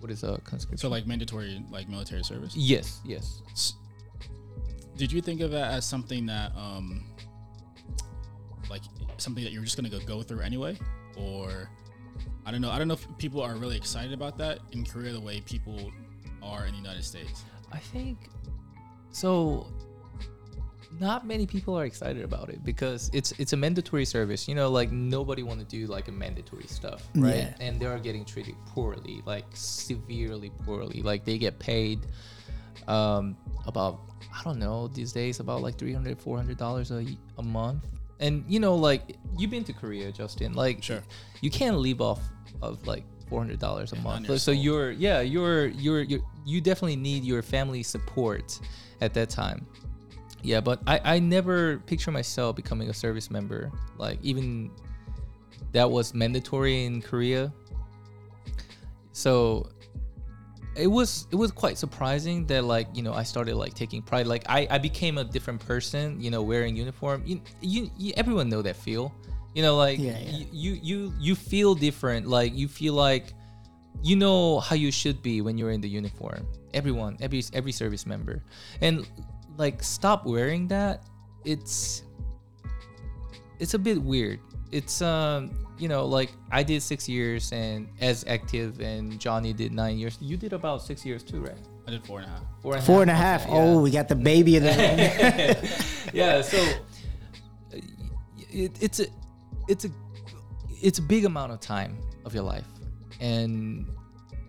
What is a conscription? So like mandatory, like military service. Yes. Did you think of that as something that, like something that you're just gonna go through anyway? Or I don't know if people are really excited about that in Korea the way people are in the United States. I think so. Not many people are excited about it because it's a mandatory service. You know, like nobody want to do like a mandatory stuff, right? Yeah. And they are getting treated poorly, like severely poorly. Like they get paid about, I don't know, these days about like $300, $400 a month. And, you know, like, you've been to Korea, Justin. Like, sure. You can't live off of, like, $400 a month. So you definitely need your family support at that time. Yeah, but I never picture myself becoming a service member. Like, even that was mandatory in Korea. So it was quite surprising that, like, you know, I started like taking pride, like I became a different person, you know, wearing uniform. You everyone know that feel, you know, like you feel different, like you feel like you know how you should be when you're in the uniform. Everyone, every service member, and like stop wearing that. It's a bit weird. It's you know, like I did 6 years and as active, and Johnny did 9 years. You did about 6 years too, right? I did 4.5. Four and a half. Okay, yeah. Oh, we got the baby in there. Yeah. So it's a big amount of time of your life, and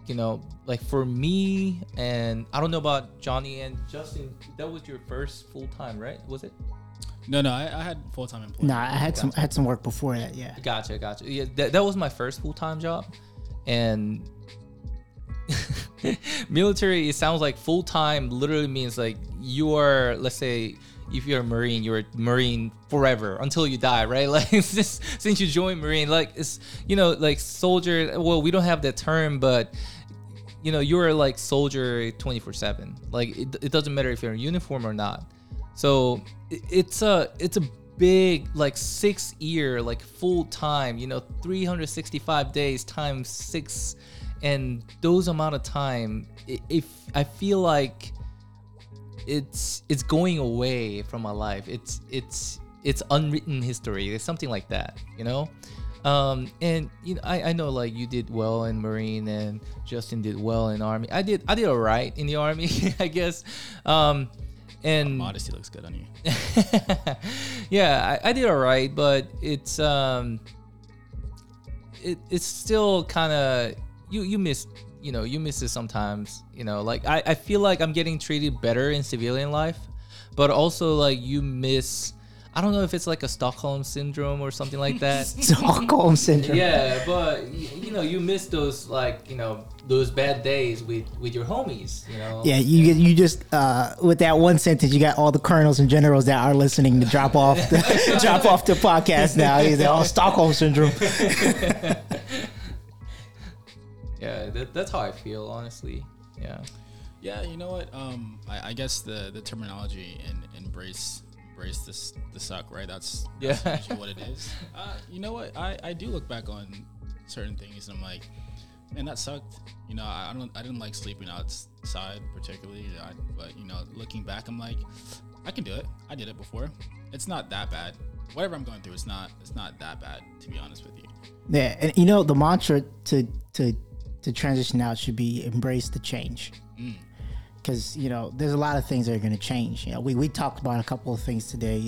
you know, like for me, and I don't know about Johnny and Justin. That was your first full time, right? Was it? No, I had full-time employment. No, I had some work before that, yeah. Gotcha. Yeah, that was my first full-time job. And military, it sounds like full-time literally means like you are, let's say, if you're a Marine, you're a Marine forever until you die, right? Like it's just, since you joined Marine, like it's, you know, like soldier, well, we don't have that term, but you know, you're like soldier 24/7. Like it doesn't matter if you're in uniform or not. So it's a big, like 6 year, like full time, you know, 365 days times 6. And those amount of time, if I feel like it's going away from my life, it's unwritten history. It's something like that, you know? And you know, I know like you did well in Marine and Justin did well in Army. I did all right in the Army, I guess. And modesty looks good on you. Yeah, I did all right, but it's it's still kind of you miss it sometimes. You know, like I feel like I'm getting treated better in civilian life, but also like you miss. I don't know if it's like a Stockholm syndrome or something like that. Stockholm syndrome. Yeah, but you miss those those bad days with your homies. You know. Yeah, you just with that one sentence, you got all the colonels and generals that are listening to drop off the podcast now. They're all Stockholm syndrome. Yeah, that's how I feel, honestly. Yeah. Yeah, you know what? I guess the terminology and embrace this the suck, right? That's what it is. You know what? I do look back on certain things and I'm like, man, that sucked. You know, I didn't like sleeping outside particularly. But looking back, I'm like, I can do it. I did it before. It's not that bad. Whatever I'm going through, it's not that bad, to be honest with you. Yeah, and the mantra to transition out should be embrace the change. Mm. Because, there's a lot of things that are going to change. We talked about a couple of things today,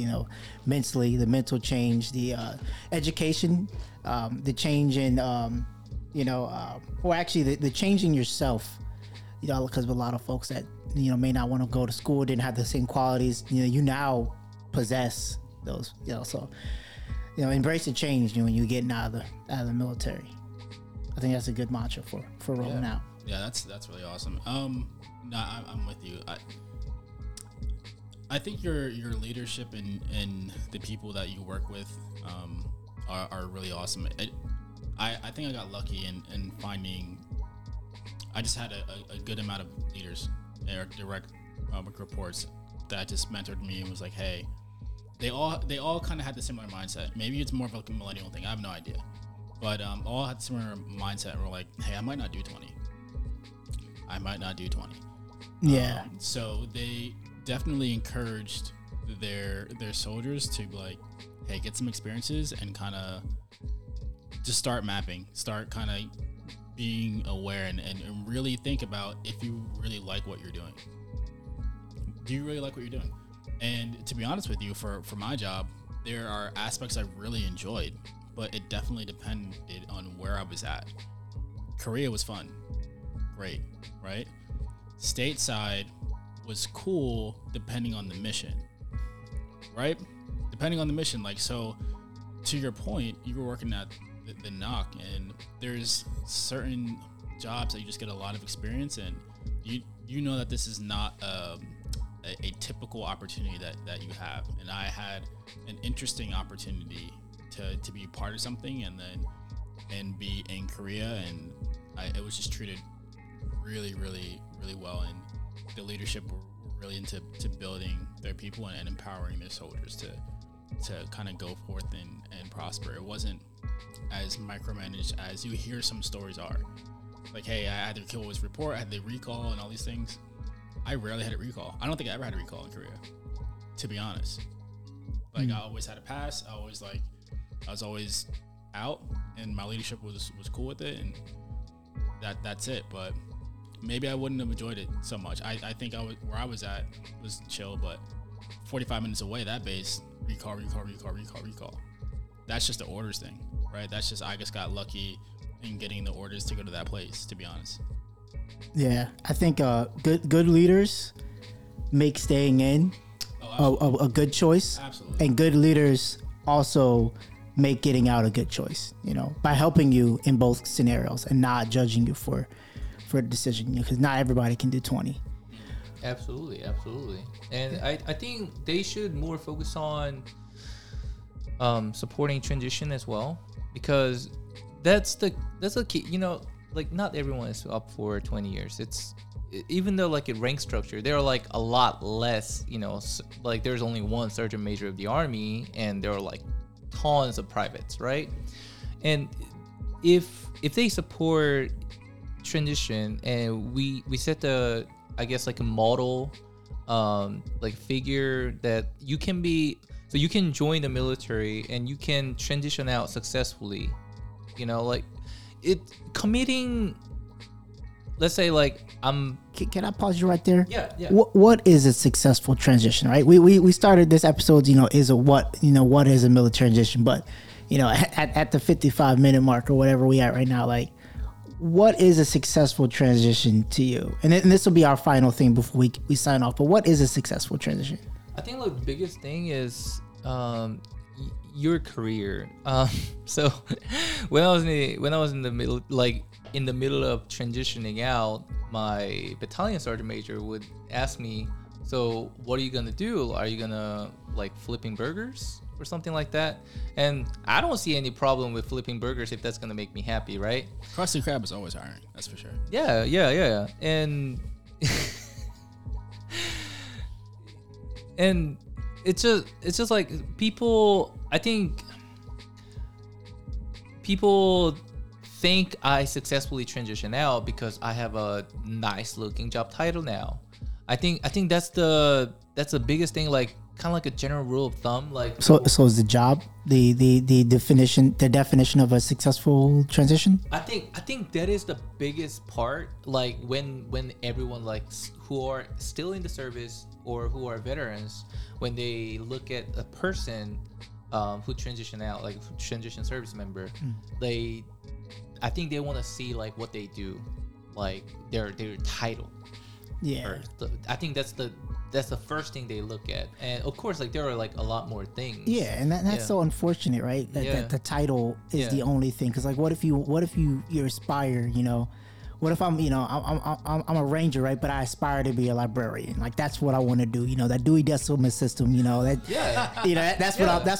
mentally, the mental change, the education, the change in, or actually the change in yourself, because a lot of folks that, may not want to go to school, didn't have the same qualities, you now possess those, so, embrace the change when you're getting out of the military. I think that's a good mantra for rolling out. Yeah, that's really awesome. No, I'm with you. I think your leadership and the people that you work with are really awesome. I think I got lucky in finding. I just had a good amount of leaders or direct reports that just mentored me and was like, hey, they all kind of had the similar mindset. Maybe it's more of like a millennial thing. I have no idea, but all had similar mindset. And we're like, hey, I might not do 20. I might not do 20. Yeah. So they definitely encouraged their soldiers to be like, hey, get some experiences and kind of just start mapping, start kind of being aware and really think about if you really like what you're doing. Do you really like what you're doing? And to be honest with you, for my job, there are aspects I really enjoyed, but it definitely depended on where I was at. Korea was fun. Great, right? Stateside was cool depending on the mission, right? Depending on the mission. Like, so to your point, you were working at the NOC, and there's certain jobs that you just get a lot of experience in. You know that this is not a typical opportunity that you have. And I had an interesting opportunity to be part of something and be in Korea, and it was just treated really, really, really well, and the leadership were really into building their people and empowering their soldiers to kind of go forth and prosper. It wasn't as micromanaged as you hear some stories are. Like, hey, I had to kill his report, I had to recall, and all these things. I rarely had a recall. I don't think I ever had a recall in Korea, to be honest. Like, I always had a pass. I was always out, and my leadership was cool with it, and that's it. But maybe I wouldn't have enjoyed it so much. I think where I was at was chill, but 45 minutes away, that base, recall. That's just the orders thing, right? That's just, I just got lucky in getting the orders to go to that place, to be honest. Yeah, I think good leaders make staying in a good choice. Absolutely. And good leaders also make getting out a good choice, by helping you in both scenarios and not judging you for a decision, because not everybody can do 20. Absolutely. And I think they should more focus on supporting transition as well, because that's the key. Like, not everyone is up for 20 years. It's, even though like in rank structure there are like a lot less, like there's only one sergeant major of the Army and there are like tons of privates, right? And if they support transition and we set the, I guess, like a model, like figure that you can be, so you can join the military and you can transition out successfully, like it committing let's say like I'm. Can I pause you right there? Yeah. What is a successful transition? Right. We started this episode. What is a military transition? But at the 55-minute mark or whatever we at right now, like, what is a successful transition to you? And this will be our final thing before we sign off. But what is a successful transition? I think the biggest thing is your career. So when I was in the middle of transitioning out, my battalion sergeant major would ask me, so what are you gonna do? Are you gonna flipping burgers or something like that? And I don't see any problem with flipping burgers if that's gonna make me happy, right? Krusty Krab is always hiring, that's for sure. Yeah. And it's just like people, I think people think I successfully transitioned out because I have a nice looking job title now. I think that's the biggest thing, kind of a general rule of thumb. So is the job the definition of a successful transition? I think that is the biggest part. When everyone who are still in the service or who are veterans, when they look at a person who transitioned out, transition service member, I think they want to see what they do, their title. Yeah. I think that's the first thing they look at, and of course there are a lot more things. Yeah, and that's so unfortunate, right? That the title is the only thing. Because what if you aspire, what if I'm a ranger, right? But I aspire to be a librarian. That's what I want to do. That Dewey Decimal System. That's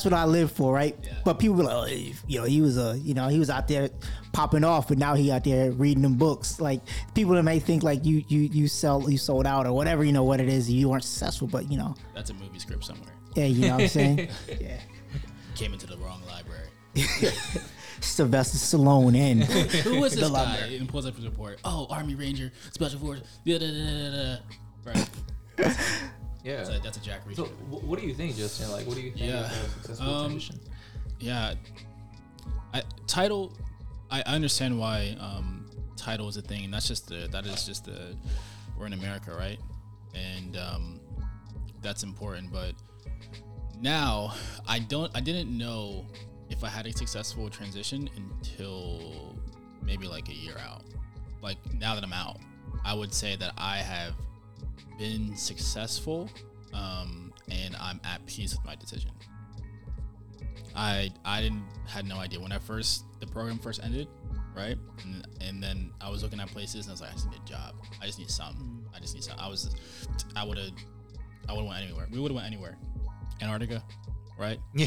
what I live for, right? Yeah. But people be like, he was out there popping off, but now he out there reading them books. People that may think you sold out or whatever. You know what it is. You aren't successful, but that's a movie script somewhere. Yeah, you know what I'm saying. Yeah, came into the wrong library. Sylvester Stallone in. Who was this guy? And pulls up his report. Oh, Army Ranger, Special Forces. Right. Yeah. That's a Jack Reacher. So, what do you think, Justin? What do you think of a successful transition? Yeah. I understand why title is a thing, and that is just the we're in America, right? And that's important. But now I didn't know if I had a successful transition until maybe a year out. Now that I'm out, I would say that I have been successful, and I'm at peace with my decision. I had no idea when the program first ended, right? And then I was looking at places and I was like, I just need a job. I just need something. I would have went anywhere. We would have went anywhere. Antarctica. Right? Yeah,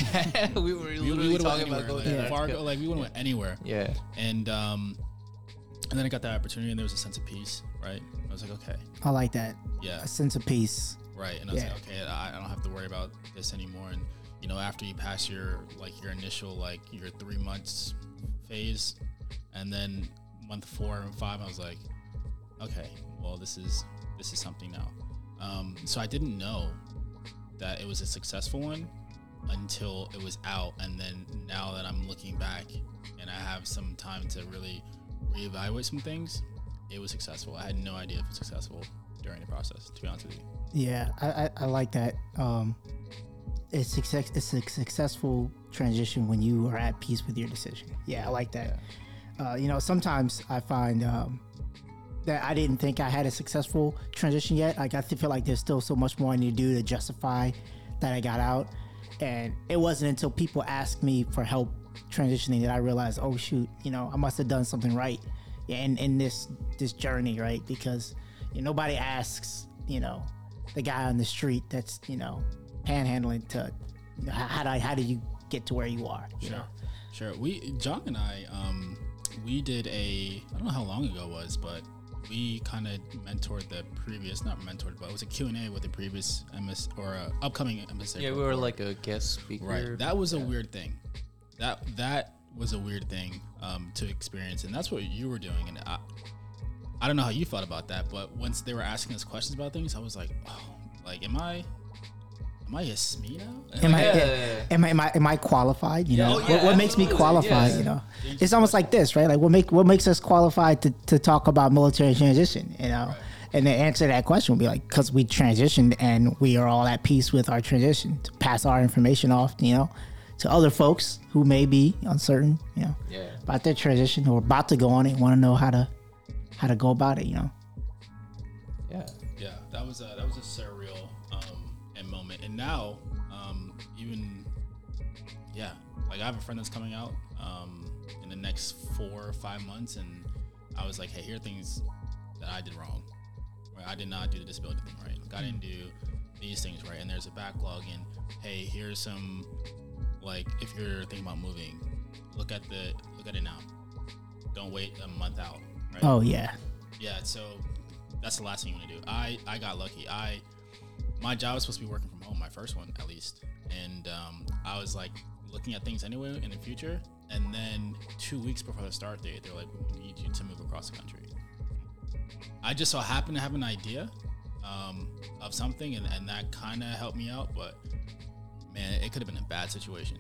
we were literally talking about going to Fargo. We wouldn't went anywhere. Yeah. And then I got that opportunity, and there was a sense of peace, right? I was like, okay. I like that. Yeah. A sense of peace. Right. And I was like, okay, I don't have to worry about this anymore. And after you pass your initial your 3 months phase, and then month 4 and 5, I was like, okay, well this is something now. So I didn't know that it was a successful one until it was out, and then now that I'm looking back and I have some time to really reevaluate some things, it was successful. I had no idea if it was successful during the process, to be honest with you. Yeah, I like that. It's a successful transition when you are at peace with your decision. Yeah, I like that. Yeah. Sometimes I find that I didn't think I had a successful transition yet. I feel there's still so much more I need to do to justify that I got out. And it wasn't until people asked me for help transitioning that I realized, oh shoot, I must have done something right in this journey, right? Because nobody asks, the guy on the street that's, panhandling to, how do you get to where you are? Sure. John and I, we did I don't know how long ago it was, but we kind of mentored it was a Q&A with the previous upcoming MSSA. Yeah, we were a guest speaker. Right, that was a weird thing. That was a weird thing to experience, and that's what you were doing. And I don't know how you felt about that, but once they were asking us questions about things, I was like, oh, am I Am I a SME now? Am I qualified? You know, what makes me qualified? Yes. You know, it's almost like this, right? Like what makes us qualified to talk about military transition? You know, right. And the answer to that question would be like, because we transitioned and we are all at peace with our transition to pass our information off, you know, to other folks who may be uncertain, you know, about their transition or about to go on it, want to know how to go about it, you know. Yeah, that was a surreal moment. And now, I have a friend that's coming out in the next 4 or 5 months, and I was like, hey, here are things that I did wrong. Right? I did not do the disability thing right. Like, I didn't do these things right, and there's a backlog. And hey, here's some, like, if you're thinking about moving, look at it now. Don't wait a month out. Right? Oh yeah. Yeah. So. That's the last thing you want to do. I got lucky. My job was supposed to be working from home, my first one at least. And I was like looking at things anyway in the future. And then 2 weeks before the start date, they're like, we need you to move across the country. I just so happened to have an idea of something, and that kind of helped me out. But man, it could have been a bad situation.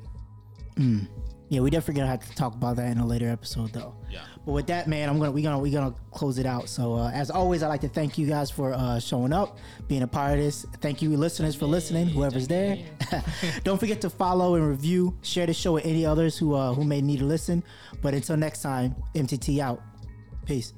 Mm. Yeah, we definitely gonna have to talk about that in a later episode, though. Yeah. But with that, man, we're gonna close it out. So as always, I'd like to thank you guys for showing up, being a part of this. Thank you, listeners, for listening. Whoever's there, don't forget to follow and review, share the show with any others who may need to listen. But until next time, MTT out. Peace.